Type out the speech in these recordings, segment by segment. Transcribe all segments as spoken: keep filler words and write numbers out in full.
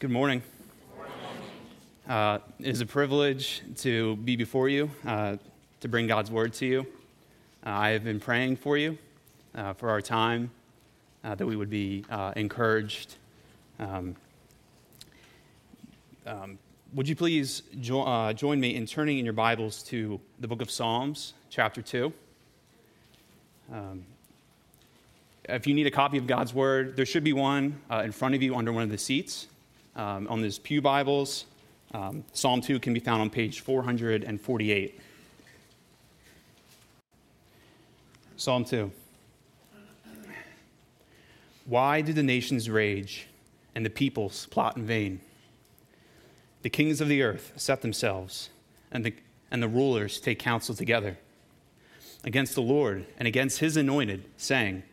Good morning. Good morning. Uh, it is a privilege to be before you, uh, to bring God's word to you. Uh, I have been praying for you, uh, for our time, uh, that we would be uh, encouraged. Um, um, would you please jo- uh, join me in turning in your Bibles to the book of Psalms, chapter two? Um, if you need a copy of God's word, there should be one uh, in front of you under one of the seats. Um, on these pew Bibles, um, Psalm two can be found on page four hundred forty-eight. Psalm two. Why do the nations rage and the peoples plot in vain? The kings of the earth set themselves, and the, and the rulers take counsel together against the Lord and against his anointed, saying,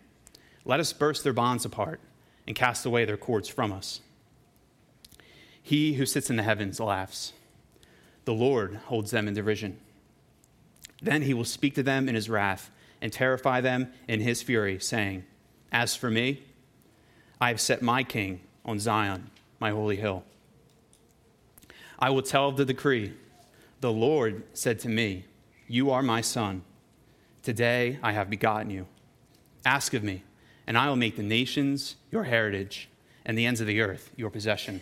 "Let us burst their bonds apart and cast away their cords from us." He who sits in the heavens laughs. The Lord holds them in derision. Then he will speak to them in his wrath and terrify them in his fury, saying, "As for me, I have set my king on Zion, my holy hill. I will tell of the decree. The Lord said to me, 'You are my son. Today I have begotten you. Ask of me, and I will make the nations your heritage and the ends of the earth your possession.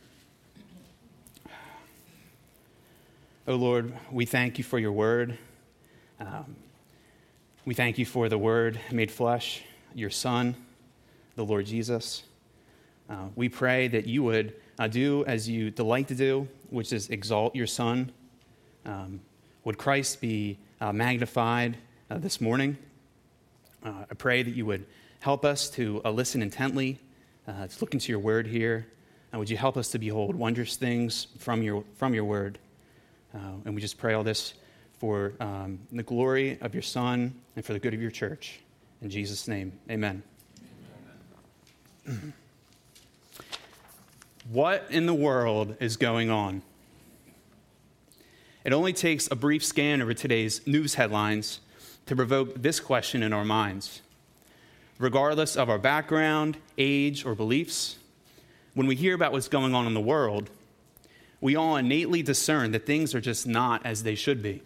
Oh, Lord, we thank you for your word. Um, we thank you for the word made flesh, your son, the Lord Jesus. Uh, we pray that you would uh, do as you delight to do, which is exalt your son. Um, would Christ be uh, magnified uh, this morning? Uh, I pray that you would help us to uh, listen intently, uh, to look into your word here. And would you help us to behold wondrous things from your from your word? Uh, and we just pray all this for um, the glory of your Son and for the good of your church. In Jesus' name, amen. Amen. What in the world is going on? It only takes a brief scan over today's news headlines to provoke this question in our minds. Regardless of our background, age, or beliefs, when we hear about what's going on in the world, we all innately discern that things are just not as they should be.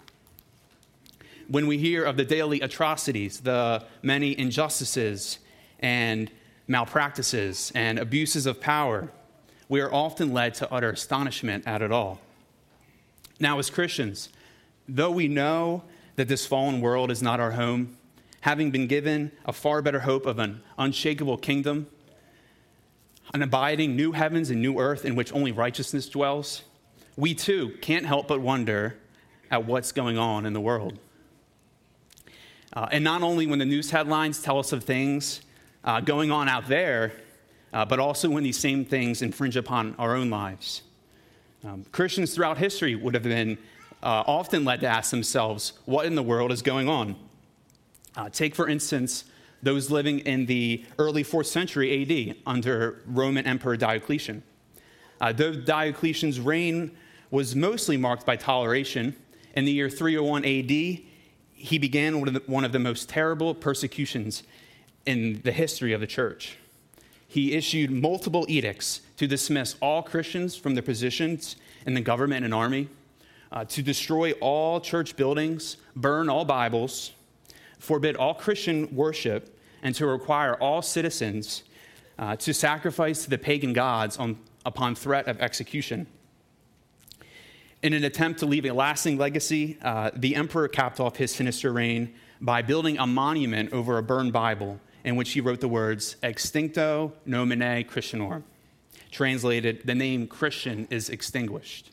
When we hear of the daily atrocities, the many injustices and malpractices and abuses of power, we are often led to utter astonishment at it all. Now, as Christians, though we know that this fallen world is not our home, having been given a far better hope of an unshakable kingdom, an abiding new heavens and new earth in which only righteousness dwells, we too can't help but wonder at what's going on in the world. Uh, and not only when the news headlines tell us of things uh, going on out there, uh, but also when these same things infringe upon our own lives. Um, Christians throughout history would have been uh, often led to ask themselves, what in the world is going on? Uh, take, for instance, those living in the early fourth century A D under Roman Emperor Diocletian. Uh, though Diocletian's reign was mostly marked by toleration, in the year three oh one A D, he began one of the, one of the most terrible persecutions in the history of the church. He issued multiple edicts to dismiss all Christians from their positions in the government and army, uh, to destroy all church buildings, burn all Bibles, forbid all Christian worship, and to require all citizens uh, to sacrifice to the pagan gods on, upon threat of execution. In an attempt to leave a lasting legacy, uh, the emperor capped off his sinister reign by building a monument over a burned Bible in which he wrote the words, "Extincto Nomine Christianorum," translated, "The name Christian is extinguished."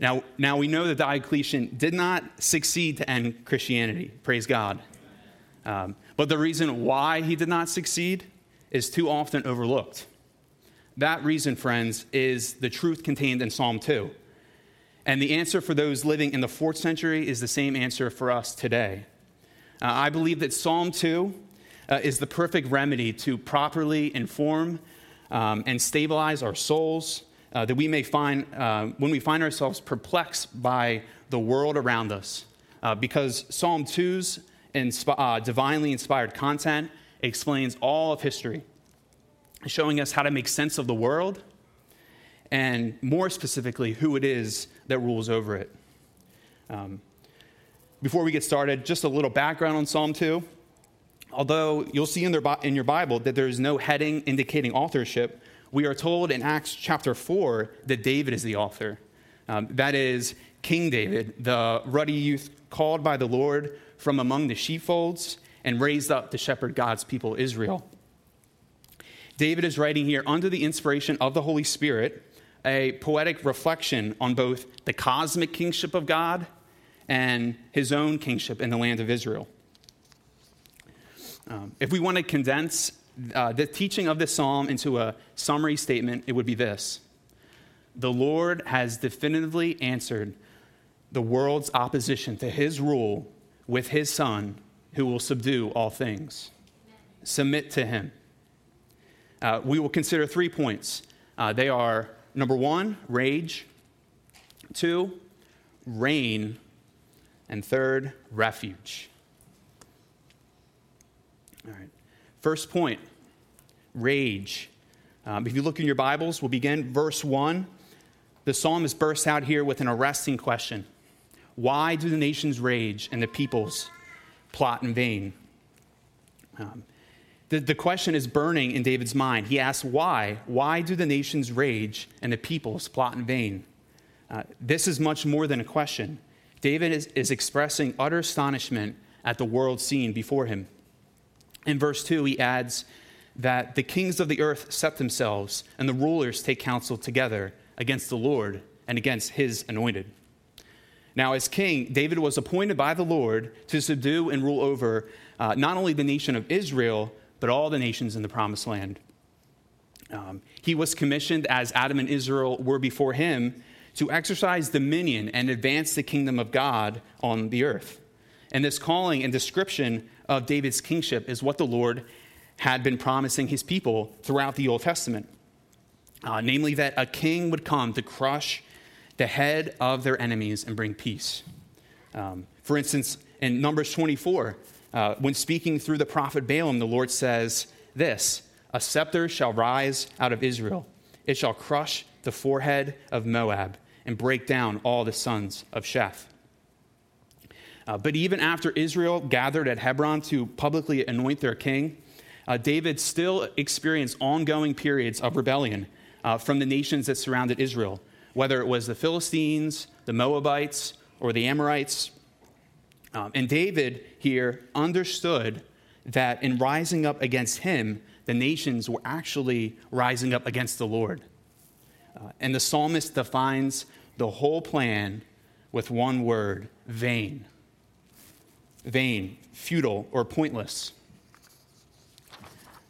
Now, now we know that Diocletian did not succeed to end Christianity, praise God. Um, but the reason why he did not succeed is too often overlooked. That reason, friends, is the truth contained in Psalm two. And the answer for those living in the fourth century is the same answer for us today. Uh, I believe that Psalm two uh, is the perfect remedy to properly inform um, and stabilize our souls, uh, that we may find, uh, when we find ourselves perplexed by the world around us. Uh, because Psalm two's insp- uh, divinely inspired content explains all of history, showing us how to make sense of the world, and more specifically, who it is that rules over it. Um, before we get started, just a little background on Psalm two. Although you'll see in, their, in your Bible that there is no heading indicating authorship, we are told in Acts chapter four that David is the author. Um, that is King David, the ruddy youth called by the Lord from among the sheepfolds and raised up to shepherd God's people Israel. David is writing here under the inspiration of the Holy Spirit, a poetic reflection on both the cosmic kingship of God and his own kingship in the land of Israel. Um, if we want to condense uh, the teaching of this psalm into a summary statement, it would be this. The Lord has definitively answered the world's opposition to his rule with his Son, who will subdue all things. Submit to him. Uh, we will consider three points. Uh, they are, number one, rage. Two, reign. And third, refuge. All right. First point, rage. Um, if you look in your Bibles, we'll begin verse one. The psalmist bursts out here with an arresting question. Why do the nations rage and the peoples plot in vain? Um, The, the question is burning in David's mind. He asks, why? Why do the nations rage and the peoples plot in vain? Uh, this is much more than a question. David is, is expressing utter astonishment at the world scene before him. In verse two, he adds that the kings of the earth set themselves and the rulers take counsel together against the Lord and against his anointed. Now, as king, David was appointed by the Lord to subdue and rule over uh, not only the nation of Israel, but all the nations in the promised land. Um, he was commissioned, as Adam and Israel were before him, to exercise dominion and advance the kingdom of God on the earth. And this calling and description of David's kingship is what the Lord had been promising his people throughout the Old Testament, uh, namely that a king would come to crush the head of their enemies and bring peace. Um, for instance, in Numbers twenty-four, Uh, when speaking through the prophet Balaam, the Lord says this, a scepter shall rise out of Israel. It shall crush the forehead of Moab and break down all the sons of Sheph. Uh, but even after Israel gathered at Hebron to publicly anoint their king, uh, David still experienced ongoing periods of rebellion uh, from the nations that surrounded Israel, whether it was the Philistines, the Moabites, or the Amorites. Um, and David here understood that in rising up against him, the nations were actually rising up against the Lord. Uh, and the psalmist defines the whole plan with one word, vain. Vain, futile, or pointless.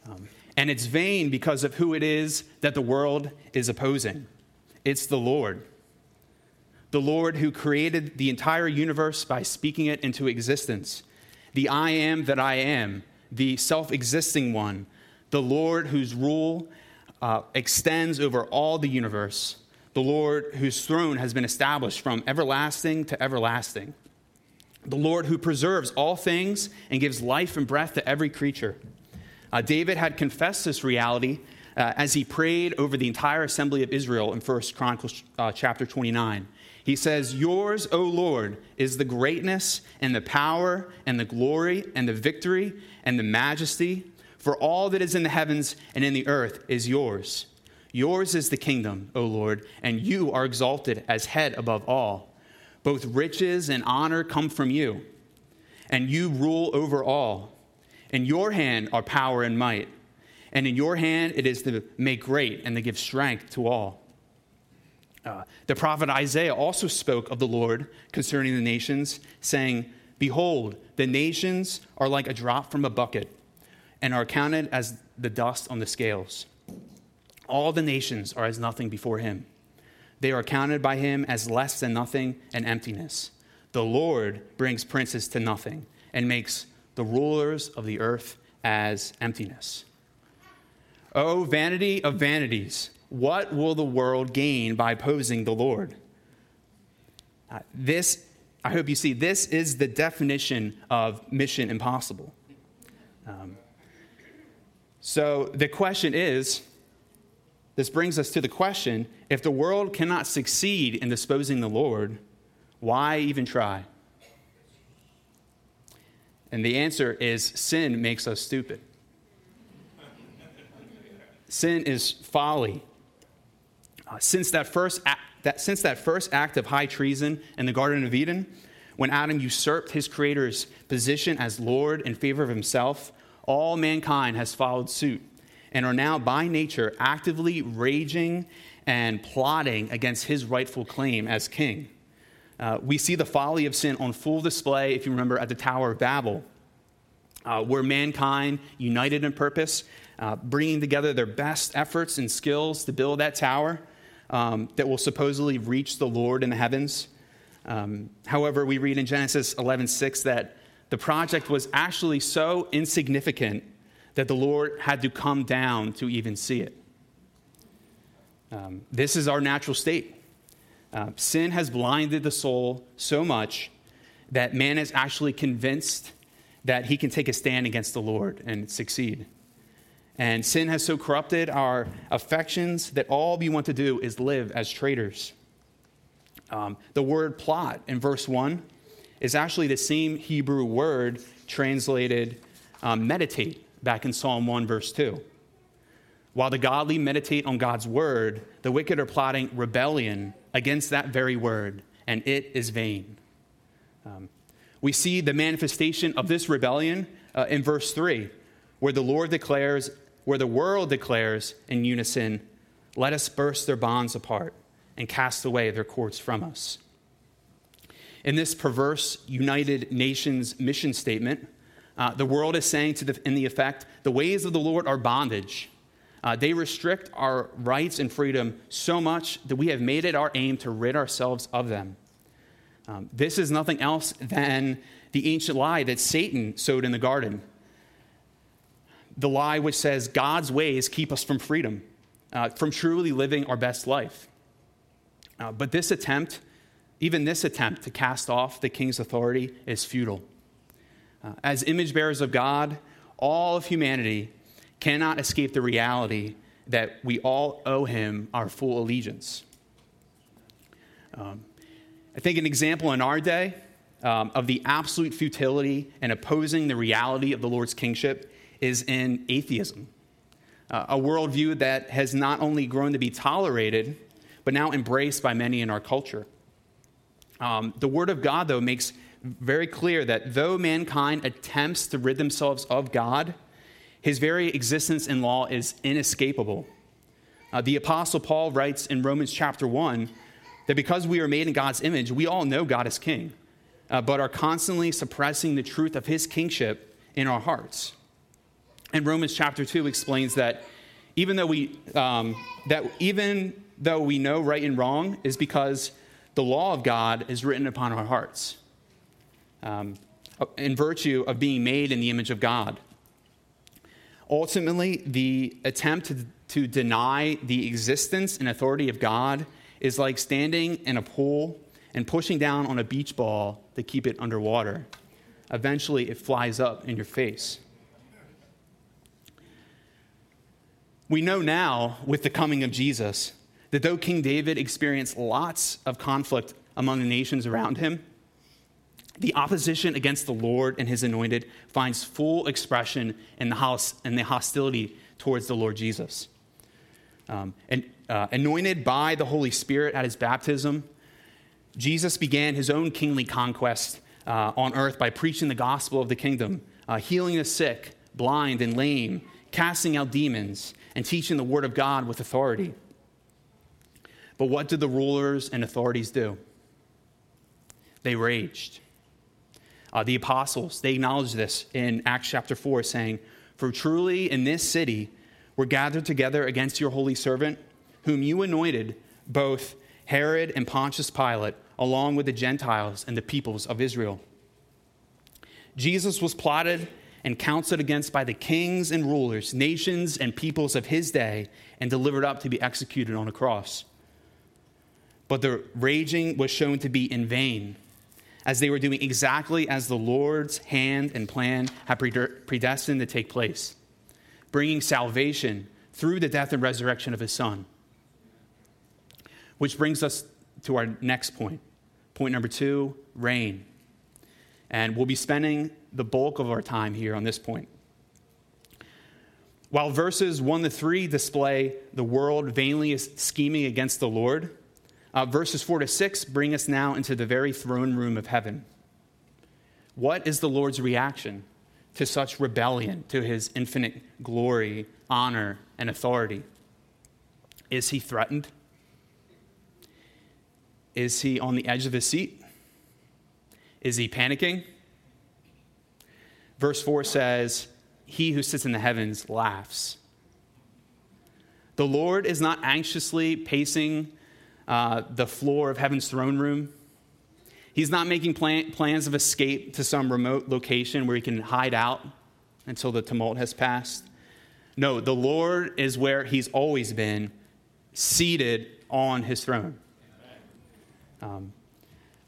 Um, and it's vain because of who it is that the world is opposing. It's the Lord. The Lord who created the entire universe by speaking it into existence. The I am that I am, the self-existing one. The Lord whose rule uh, extends over all the universe. The Lord whose throne has been established from everlasting to everlasting. The Lord who preserves all things and gives life and breath to every creature. Uh, David had confessed this reality uh, as he prayed over the entire assembly of Israel in First Chronicles uh, chapter twenty-nine. He says, yours, O Lord, is the greatness and the power and the glory and the victory and the majesty, for all that is in the heavens and in the earth is yours. Yours is the kingdom, O Lord, and you are exalted as head above all. Both riches and honor come from you, and you rule over all. In your hand are power and might, and in your hand it is to make great and to give strength to all. Uh, the prophet Isaiah also spoke of the Lord concerning the nations, saying, behold, the nations are like a drop from a bucket and are counted as the dust on the scales. All the nations are as nothing before him. They are counted by him as less than nothing and emptiness. The Lord brings princes to nothing and makes the rulers of the earth as emptiness. O vanity of vanities, what will the world gain by opposing the Lord? Uh, this, I hope you see, this is the definition of mission impossible. Um, so the question is, this brings us to the question, if the world cannot succeed in disposing the Lord, why even try? And the answer is sin makes us stupid. Sin is folly. Uh, since that first act, that since that first act of high treason in the Garden of Eden, when Adam usurped his Creator's position as Lord in favor of himself, all mankind has followed suit and are now by nature actively raging and plotting against his rightful claim as king. Uh, we see the folly of sin on full display, if you remember, at the Tower of Babel, uh, where mankind united in purpose, uh, bringing together their best efforts and skills to build that tower um, that will supposedly reach the Lord in the heavens. Um, however, we read in Genesis eleven six that the project was actually so insignificant that the Lord had to come down to even see it. Um, this is our natural state. Uh, sin has blinded the soul so much that man is actually convinced that he can take a stand against the Lord and succeed. And sin has so corrupted our affections that all we want to do is live as traitors. Um, the word plot in verse one is actually the same Hebrew word translated um, meditate back in Psalm one, verse two. While the godly meditate on God's word, the wicked are plotting rebellion against that very word, and it is vain. Um, we see the manifestation of this rebellion uh, in verse three, where the Lord declares, where the world declares in unison, "Let us burst their bonds apart and cast away their cords from us." In this perverse United Nations mission statement, uh, the world is saying to the, in the effect, the ways of the Lord are bondage. Uh, they restrict our rights and freedom so much that we have made it our aim to rid ourselves of them. Um, this is nothing else than the ancient lie that Satan sowed in the garden. The lie which says God's ways keep us from freedom, uh, from truly living our best life. Uh, but this attempt, even this attempt to cast off the king's authority is futile. Uh, as image bearers of God, all of humanity cannot escape the reality that we all owe him our full allegiance. Um, I think an example in our day um, of the absolute futility in opposing the reality of the Lord's kingship is in atheism, uh, a worldview that has not only grown to be tolerated, but now embraced by many in our culture. Um, the Word of God, though, makes very clear that though mankind attempts to rid themselves of God, his very existence in law is inescapable. Uh, the Apostle Paul writes in Romans chapter one that because we are made in God's image, we all know God is king, uh, but are constantly suppressing the truth of his kingship in our hearts. And Romans chapter two explains that even though we um, that even though we know right and wrong is because the law of God is written upon our hearts um, in virtue of being made in the image of God. Ultimately, the attempt to, to deny the existence and authority of God is like standing in a pool and pushing down on a beach ball to keep it underwater. Eventually, it flies up in your face. We know now, with the coming of Jesus, that though King David experienced lots of conflict among the nations around him, the opposition against the Lord and his anointed finds full expression in the house and the hostility towards the Lord Jesus. Um, and uh, anointed by the Holy Spirit at his baptism, Jesus began his own kingly conquest uh, on earth by preaching the gospel of the kingdom, uh, healing the sick, blind, and lame, casting out demons, and teaching the word of God with authority. But what did the rulers and authorities do? They raged. Uh, the apostles, they acknowledge this in Acts chapter four, saying, "For truly in this city were gathered together against your holy servant, whom you anointed, both Herod and Pontius Pilate, along with the Gentiles and the peoples of Israel. Jesus was plotted and counseled against by the kings and rulers, nations and peoples of his day, and delivered up to be executed on a cross. But the raging was shown to be in vain, as they were doing exactly as the Lord's hand and plan had predestined to take place, bringing salvation through the death and resurrection of his Son. Which brings us to our next point. Point number two, reign. And we'll be spending the bulk of our time here on this point. While verses one to three display the world vainly scheming against the Lord, uh, verses four to six bring us now into the very throne room of heaven. What is the Lord's reaction to such rebellion, to his infinite glory, honor, and authority? Is he threatened? Is he on the edge of his seat? Is he panicking? Verse four says, he who sits in the heavens laughs. The Lord is not anxiously pacing uh, the floor of heaven's throne room. He's not making plan- plans of escape to some remote location where he can hide out until the tumult has passed. No, the Lord is where he's always been, seated on his throne. Um,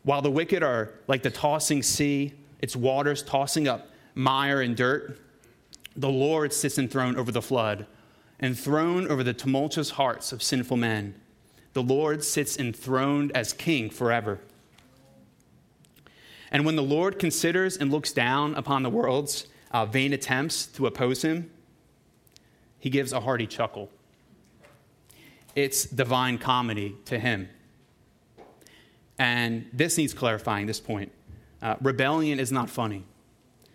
while the wicked are like the tossing sea, its waters tossing up mire and dirt, the Lord sits enthroned over the flood, enthroned over the tumultuous hearts of sinful men. The Lord sits enthroned as king forever. And when the Lord considers and looks down upon the world's uh, vain attempts to oppose him, he gives a hearty chuckle. It's divine comedy to him. And this needs clarifying, this point. Uh, rebellion is not funny.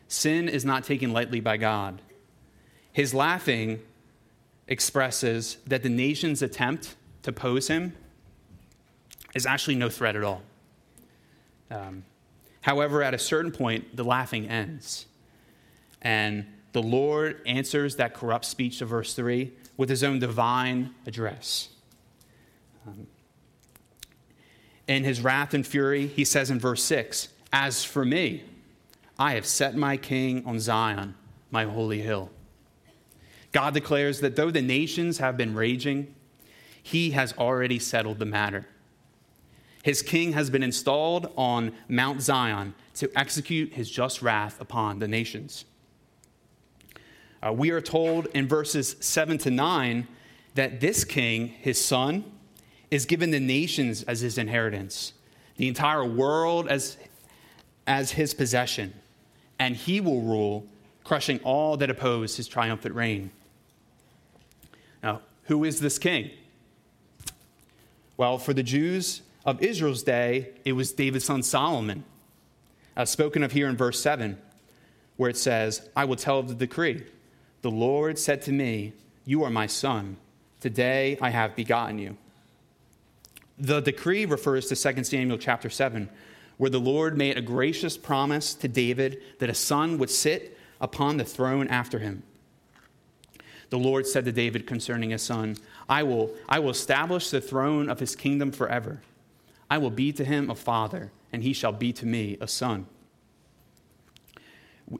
Sin is not taken lightly by God. His laughing expresses that the nation's attempt to oppose him is actually no threat at all. Um, however, at a certain point, the laughing ends. And the Lord answers that corrupt speech of verse three with his own divine address. Um, in his wrath and fury, he says in verse six, "As for me, I have set my king on Zion, my holy hill." God declares that though the nations have been raging, he has already settled the matter. His king has been installed on Mount Zion to execute his just wrath upon the nations. Uh, we are told in verses seven to nine that this king, his son, is given the nations as his inheritance, the entire world as, as his possession, and he will rule, crushing all that oppose his triumphant reign. Now, who is this king? Well, for the Jews of Israel's day, it was David's son Solomon, as spoken of here in verse seven, where it says, "I will tell of the decree. The Lord said to me, you are my son. Today I have begotten you." The decree refers to Second Samuel chapter seven, where the Lord made a gracious promise to David that a son would sit upon the throne after him. The Lord said to David concerning his son, I will, I will establish the throne of his kingdom forever. I will be to him a father, and he shall be to me a son."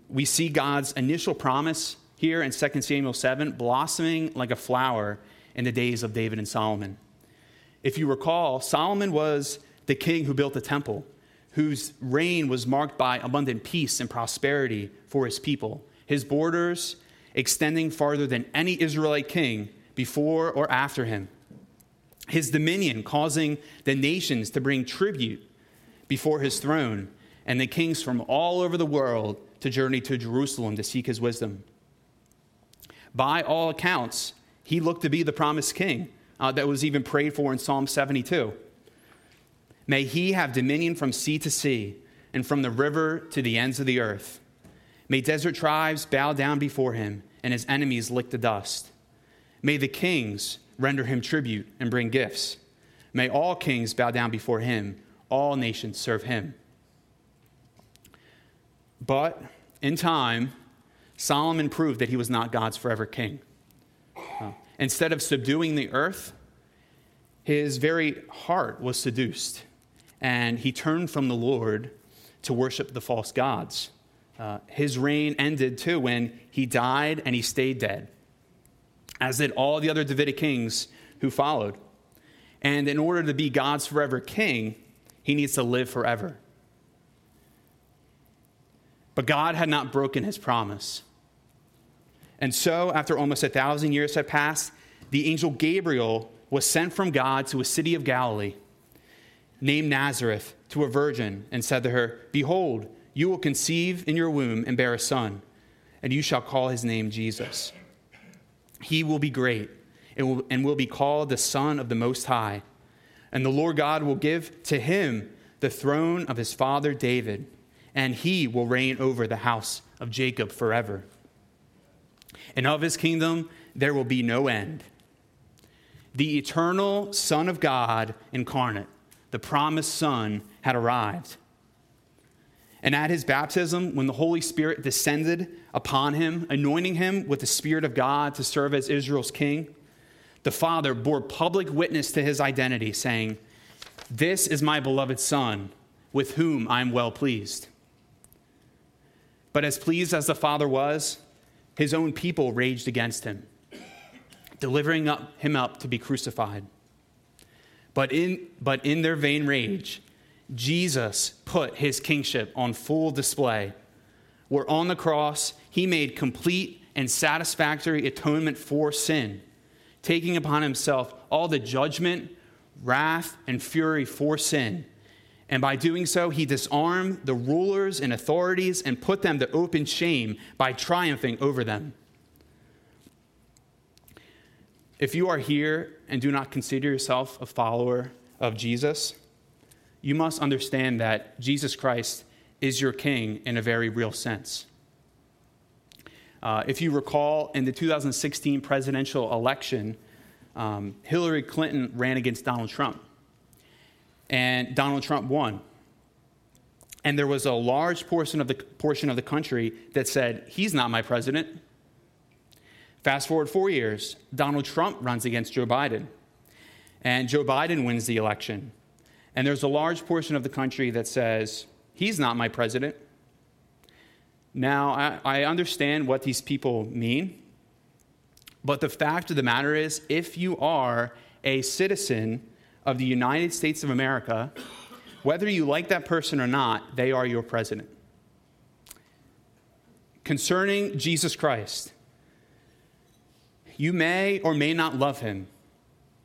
We see God's initial promise here in Second Samuel seven blossoming like a flower in the days of David and Solomon. If you recall, Solomon was the king who built the temple, whose reign was marked by abundant peace and prosperity for his people, his borders extending farther than any Israelite king before or after him, his dominion causing the nations to bring tribute before his throne, and the kings from all over the world to journey to Jerusalem to seek his wisdom. By all accounts, he looked to be the promised king, Uh, that was even prayed for in Psalm seventy-two. May he have dominion from sea to sea and from the river to the ends of the earth. May desert tribes bow down before him and his enemies lick the dust. May the kings render him tribute and bring gifts. May all kings bow down before him. All nations serve him. But in time, Solomon proved that he was not God's forever king. Uh, instead of subduing the earth, his very heart was seduced, and he turned from the Lord to worship the false gods. Uh, his reign ended, too, when he died and he stayed dead, as did all the other Davidic kings who followed. And in order to be God's forever king, he needs to live forever. But God had not broken his promise. And so, after almost a thousand years had passed, the angel Gabriel was sent from God to a city of Galilee named Nazareth to a virgin and said to her, "Behold, you will conceive in your womb and bear a son, and you shall call his name Jesus. He will be great and will, and will be called the Son of the Most High. And the Lord God will give to him the throne of his father David, and he will reign over the house of Jacob forever. And of his kingdom there will be no end." The eternal Son of God incarnate, the promised Son, had arrived. And at his baptism, when the Holy Spirit descended upon him, anointing him with the Spirit of God to serve as Israel's king, the Father bore public witness to his identity, saying, "This is my beloved Son, with whom I am well pleased." But as pleased as the Father was, his own people raged against him, delivering up him up to be crucified. But in, but in their vain rage, Jesus put his kingship on full display, where on the cross he made complete and satisfactory atonement for sin, taking upon himself all the judgment, wrath, and fury for sin. And by doing so, he disarmed the rulers and authorities and put them to open shame by triumphing over them. If you are here and do not consider yourself a follower of Jesus, you must understand that Jesus Christ is your king in a very real sense. Uh, if you recall, in the two thousand sixteen presidential election, um, Hillary Clinton ran against Donald Trump, and Donald Trump won. And there was a large portion of the portion of the country that said, "He's not my president." Fast forward four years, Donald Trump runs against Joe Biden, and Joe Biden wins the election. And there's a large portion of the country that says, "He's not my president." Now, I, I understand what these people mean, but the fact of the matter is, if you are a citizen of the United States of America, whether you like that person or not, they are your president. Concerning Jesus Christ, you may or may not love him,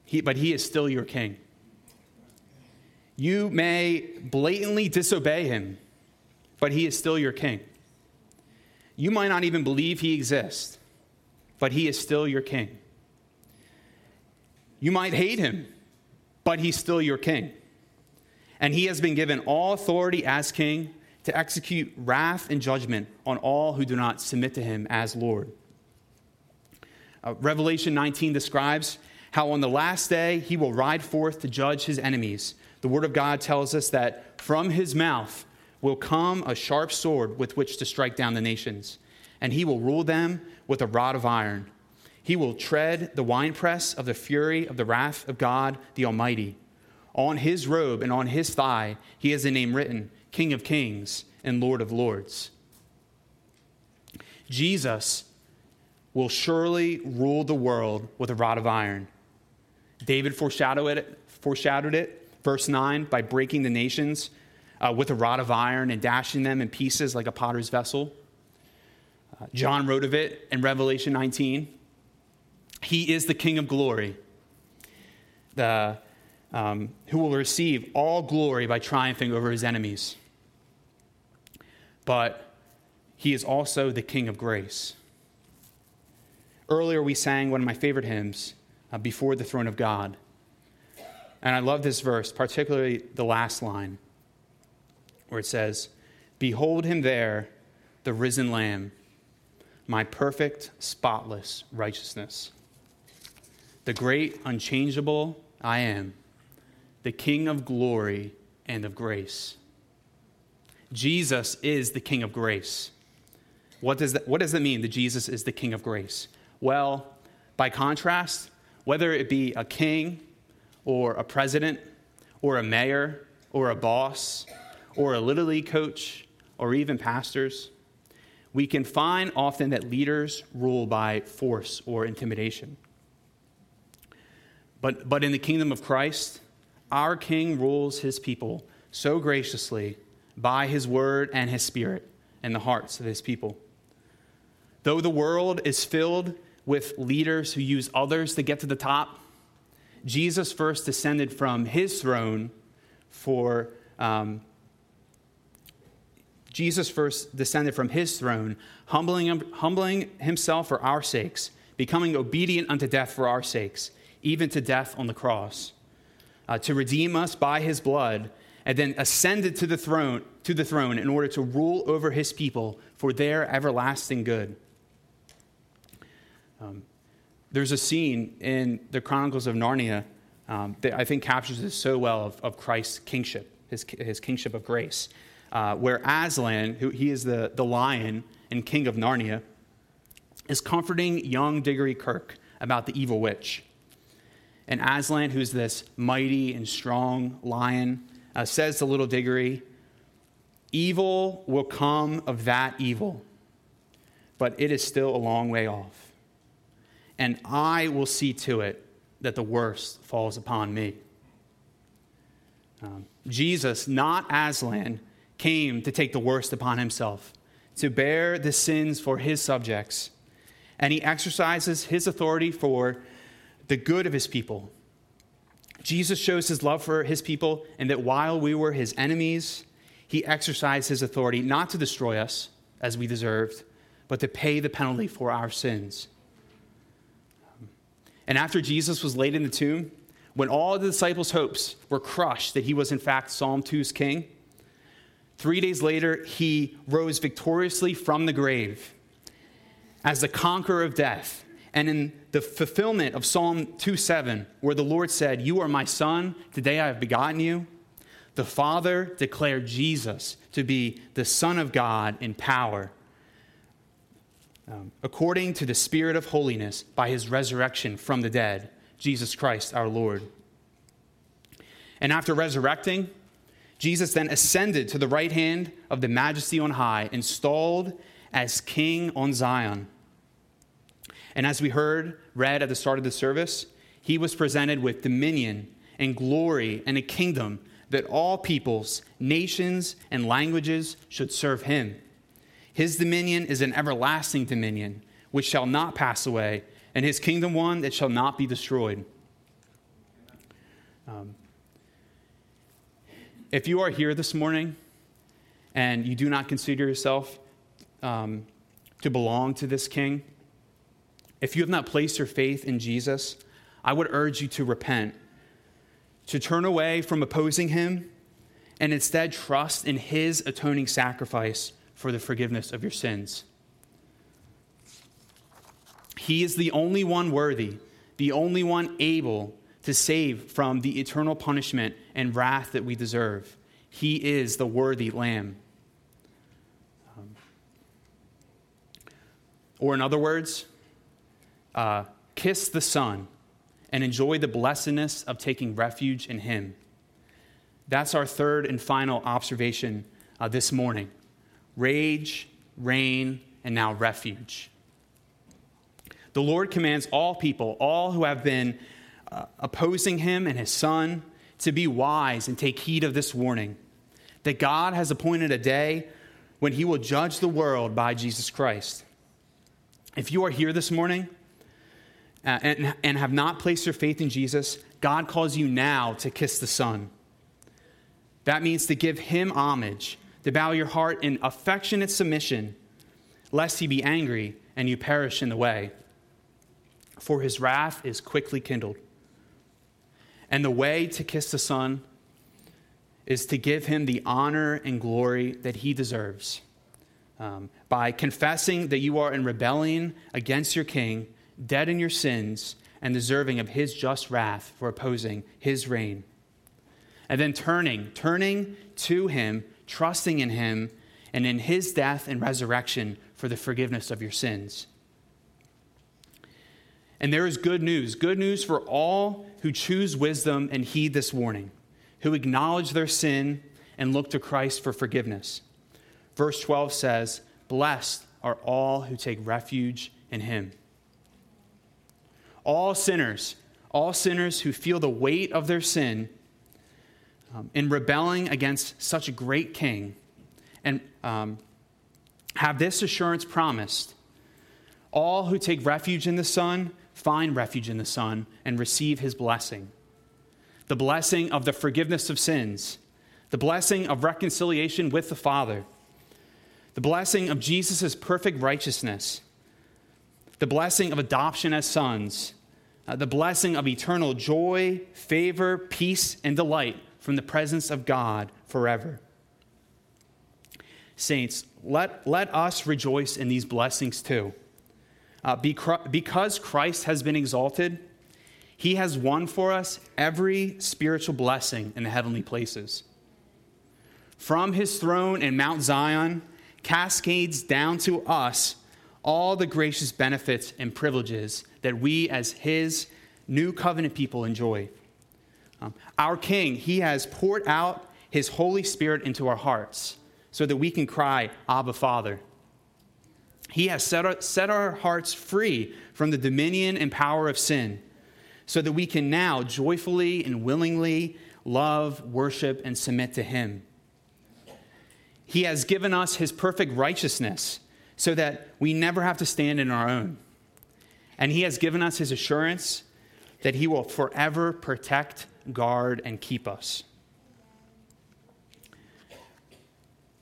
he, but he is still your king. You may blatantly disobey him, but he is still your king. You might not even believe he exists, but he is still your king. You might hate him, but he's still your king. And he has been given all authority as king to execute wrath and judgment on all who do not submit to him as Lord. Uh, Revelation nineteen describes how on the last day he will ride forth to judge his enemies. The word of God tells us that from his mouth will come a sharp sword with which to strike down the nations, and he will rule them with a rod of iron. He will tread the winepress of the fury of the wrath of God the Almighty. On his robe and on his thigh he has a name written, King of Kings and Lord of Lords. Jesus will surely rule the world with a rod of iron. David foreshadowed it, foreshadowed it. Verse nine, by breaking the nations uh, with a rod of iron and dashing them in pieces like a potter's vessel. Uh, John wrote of it in Revelation nineteen. He is the King of glory, the, um, who will receive all glory by triumphing over his enemies. But he is also the King of grace. Earlier we sang one of my favorite hymns, uh, Before the Throne of God. And I love this verse, particularly the last line, where it says, "Behold him there, the risen Lamb, my perfect, spotless righteousness. The great, unchangeable I am, the King of glory and of grace." Jesus is the King of grace. What does that, what does that mean, that Jesus is the King of grace? Well, By contrast, whether it be a king or a president or a mayor or a boss or a little league coach or even pastors, we can find often that leaders rule by force or intimidation. But, but in the kingdom of Christ, our King rules his people so graciously by his word and his spirit in the hearts of his people. Though the world is filled with leaders who use others to get to the top, Jesus first descended from his throne for um, Jesus first descended from his throne, humbling, him, humbling himself for our sakes, becoming obedient unto death for our sakes, even to death on the cross, uh, to redeem us by his blood, and then ascended to the throne, to the throne in order to rule over his people for their everlasting good. Um, there's a scene in the Chronicles of Narnia um, that I think captures this so well of, of Christ's kingship, his, his kingship of grace, uh, where Aslan, who he is the, the lion and king of Narnia, is comforting young Digory Kirke about the evil witch. And Aslan, who's this mighty and strong lion, uh, says to little Digory, "Evil will come of that evil, but it is still a long way off. And I will see to it that the worst falls upon me." Um, Jesus, not Aslan, came to take the worst upon himself, to bear the sins for his subjects. And he exercises his authority for the good of his people. Jesus shows his love for his people, and that while we were his enemies, he exercised his authority not to destroy us as we deserved, but to pay the penalty for our sins. And after Jesus was laid in the tomb, when all the disciples' hopes were crushed that he was in fact Psalm two's king, three days later he rose victoriously from the grave as the conqueror of death. And in the fulfillment of Psalm two seven, where the Lord said, "You are my son, today I have begotten you," the Father declared Jesus to be the Son of God in power, um, according to the Spirit of holiness by his resurrection from the dead, Jesus Christ our Lord. And after resurrecting, Jesus then ascended to the right hand of the Majesty on high, installed as King on Zion. And as we heard, read at the start of the service, he was presented with dominion and glory and a kingdom that all peoples, nations, and languages should serve him. His dominion is an everlasting dominion, which shall not pass away, and his kingdom one that shall not be destroyed. Um, if you are here this morning and you do not consider yourself um, to belong to this king, if you have not placed your faith in Jesus, I would urge you to repent, to turn away from opposing him, and instead trust in his atoning sacrifice for the forgiveness of your sins. He is the only one worthy, the only one able to save from the eternal punishment and wrath that we deserve. He is the worthy Lamb. Um, or in other words, Uh, kiss the Son and enjoy the blessedness of taking refuge in him. That's our third and final observation uh, this morning. Rage, reign, and now refuge. The Lord commands all people, all who have been uh, opposing him and his Son, to be wise and take heed of this warning, that God has appointed a day when he will judge the world by Jesus Christ. If you are here this morning, Uh, and, and have not placed your faith in Jesus, God calls you now to kiss the Son. That means to give him homage, to bow your heart in affectionate submission, lest he be angry and you perish in the way. For his wrath is quickly kindled. And the way to kiss the Son is to give him the honor and glory that he deserves, um, by confessing that you are in rebellion against your King, dead in your sins, and deserving of his just wrath for opposing his reign. And then turning, turning to him, trusting in him, and in his death and resurrection for the forgiveness of your sins. And there is good news, good news for all who choose wisdom and heed this warning, who acknowledge their sin and look to Christ for forgiveness. Verse twelve says, "Blessed are all who take refuge in him." All sinners, all sinners who feel the weight of their sin um, in rebelling against such a great king and um, have this assurance promised. All who take refuge in the Son find refuge in the Son and receive his blessing. The blessing of the forgiveness of sins, the blessing of reconciliation with the Father, the blessing of Jesus' perfect righteousness, the blessing of adoption as sons, uh, the blessing of eternal joy, favor, peace, and delight from the presence of God forever. Saints, let, let us rejoice in these blessings too. Uh, because Christ has been exalted, he has won for us every spiritual blessing in the heavenly places. From his throne in Mount Zion cascades down to us all the gracious benefits and privileges that we as his new covenant people enjoy. Um, our King, he has poured out his Holy Spirit into our hearts so that we can cry, "Abba, Father." He has set our, set our hearts free from the dominion and power of sin so that we can now joyfully and willingly love, worship, and submit to him. He has given us his perfect righteousness so that we never have to stand in our own. And he has given us his assurance that he will forever protect, guard, and keep us.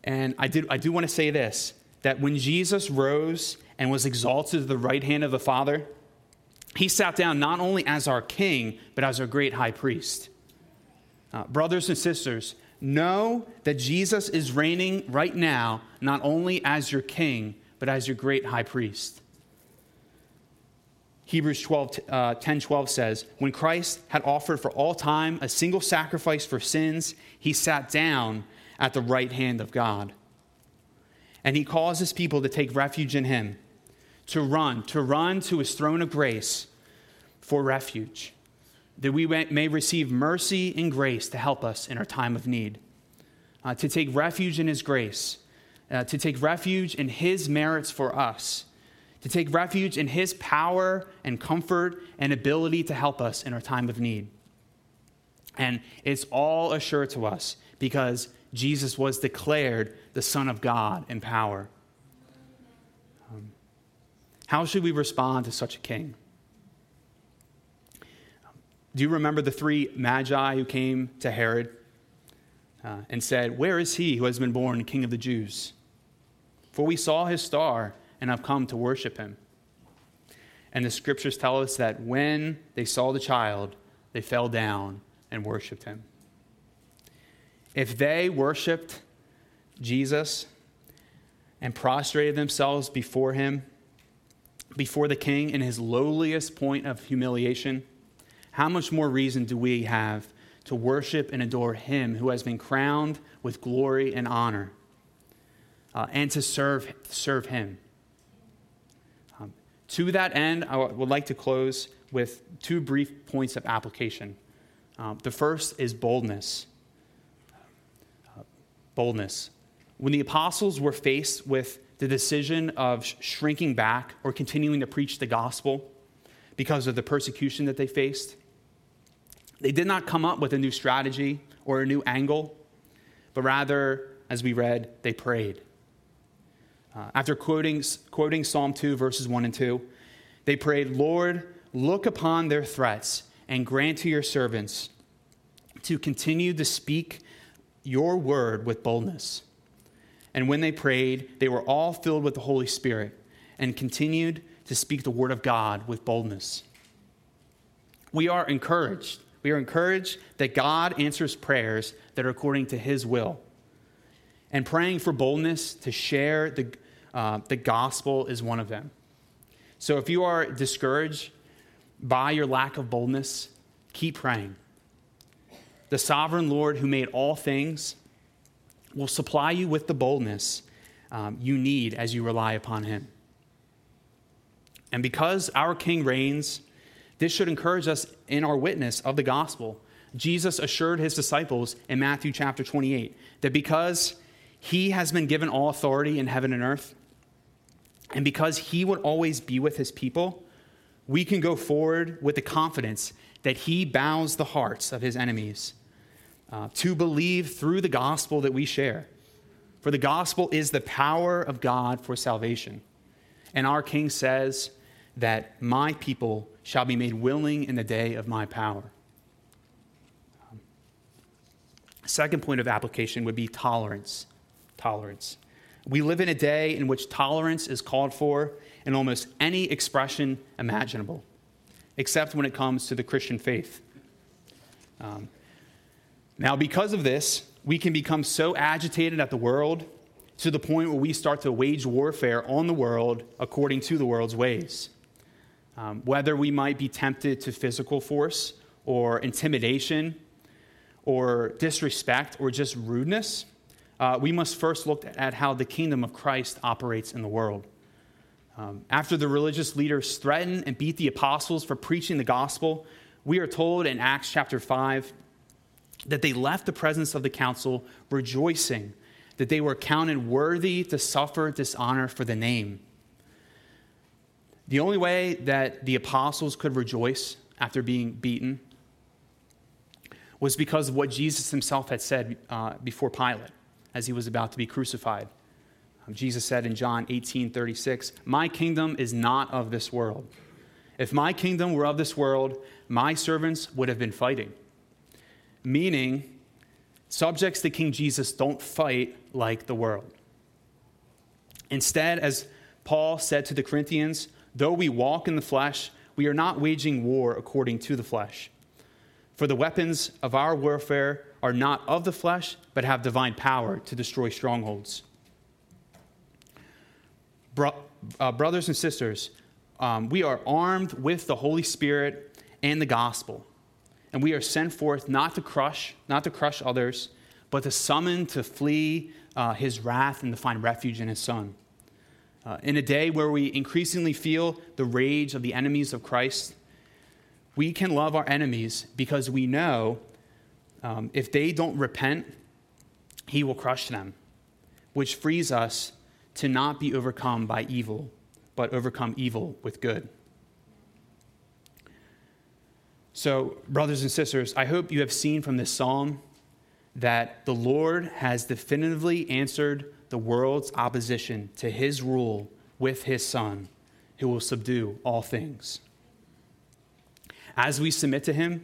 And I, did, I do want to say this, that when Jesus rose and was exalted to the right hand of the Father, he sat down not only as our king, but as our great high priest. Uh, brothers and sisters, know that Jesus is reigning right now, not only as your king, but as your great high priest. Hebrews twelve, uh, ten twelve says, "When Christ had offered for all time a single sacrifice for sins, he sat down at the right hand of God." And he calls his people to take refuge in him, to run, to run to his throne of grace for refuge, that we may receive mercy and grace to help us in our time of need, uh, to take refuge in his grace, uh, to take refuge in his merits for us, to take refuge in his power and comfort and ability to help us in our time of need. And it's all assured to us because Jesus was declared the Son of God in power. Um, how should we respond to such a king? Do you remember the three magi who came to Herod uh, and said, "Where is he who has been born King of the Jews? For we saw his star and have come to worship him." And the scriptures tell us that when they saw the child, they fell down and worshiped him. If they worshiped Jesus and prostrated themselves before him, before the king in his lowliest point of humiliation, how much more reason do we have to worship and adore him who has been crowned with glory and honor, uh, and to serve, serve him? Um, to that end, I w- would like to close with two brief points of application. Um, the first is boldness. Boldness. When the apostles were faced with the decision of shrinking back or continuing to preach the gospel because of the persecution that they faced, they did not come up with a new strategy or a new angle, but rather, as we read, they prayed. Uh, after quoting, quoting Psalm two, verses one and two, they prayed, "Lord, look upon their threats and grant to your servants to continue to speak your word with boldness." And when they prayed, they were all filled with the Holy Spirit and continued to speak the word of God with boldness. We are encouraged. We are encouraged that God answers prayers that are according to his will. And praying for boldness to share the, uh, the gospel is one of them. So if you are discouraged by your lack of boldness, keep praying. The sovereign Lord who made all things will supply you with the boldness um, you need as you rely upon him. And because our King reigns This should encourage us in our witness of the gospel. Jesus assured his disciples in Matthew chapter twenty-eight that because he has been given all authority in heaven and earth, and because he would always be with his people, we can go forward with the confidence that he bows the hearts of his enemies uh, to believe through the gospel that we share. For the gospel is the power of God for salvation. And our King says that my people shall be made willing in the day of my power. Um, second point of application would be tolerance. Tolerance. We live in a day in which tolerance is called for in almost any expression imaginable, except when it comes to the Christian faith. Um, now, because of this, we can become so agitated at the world to the point where we start to wage warfare on the world according to the world's ways. Um, whether we might be tempted to physical force or intimidation or disrespect or just rudeness, uh, we must first look at how the kingdom of Christ operates in the world. Um, after the religious leaders threatened and beat the apostles for preaching the gospel, we are told in Acts chapter five that they left the presence of the council rejoicing that they were counted worthy to suffer dishonor for the name. The only way that the apostles could rejoice after being beaten was because of what Jesus himself had said uh, before Pilate as he was about to be crucified. Um, Jesus said in John eighteen thirty-six, "My kingdom is not of this world. If my kingdom were of this world, my servants would have been fighting." Meaning, subjects to King Jesus don't fight like the world. Instead, as Paul said to the Corinthians, though we walk in the flesh, we are not waging war according to the flesh. For the weapons of our warfare are not of the flesh, but have divine power to destroy strongholds. Bro- uh, brothers and sisters, um, we are armed with the Holy Spirit and the gospel. And we are sent forth not to crush, not to crush others, but to summon, to flee uh, his wrath and to find refuge in his Son. Uh, in a day where we increasingly feel the rage of the enemies of Christ, we can love our enemies because we know um, if they don't repent, he will crush them, which frees us to not be overcome by evil, but overcome evil with good. So, brothers and sisters, I hope you have seen from this psalm that the Lord has definitively answered the world's opposition to his rule with his Son, who will subdue all things. As we submit to him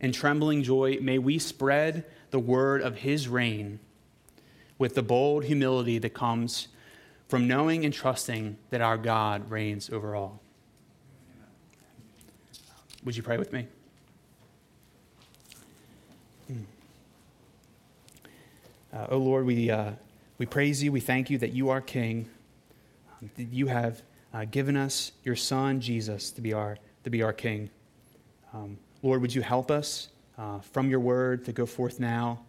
in trembling joy, may we spread the word of his reign with the bold humility that comes from knowing and trusting that our God reigns over all. Would you pray with me? Uh, oh Lord, we uh, we praise you. We thank you that you are King. Um, that you have uh, given us your Son Jesus to be our to be our King. Um, Lord, would you help us uh, from your Word to go forth now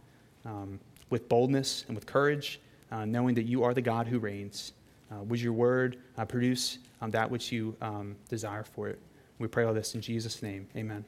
um, with boldness and with courage, uh, knowing that you are the God who reigns. Uh, would your Word uh, produce um, that which you um, desire for it? We pray all this in Jesus' name. Amen.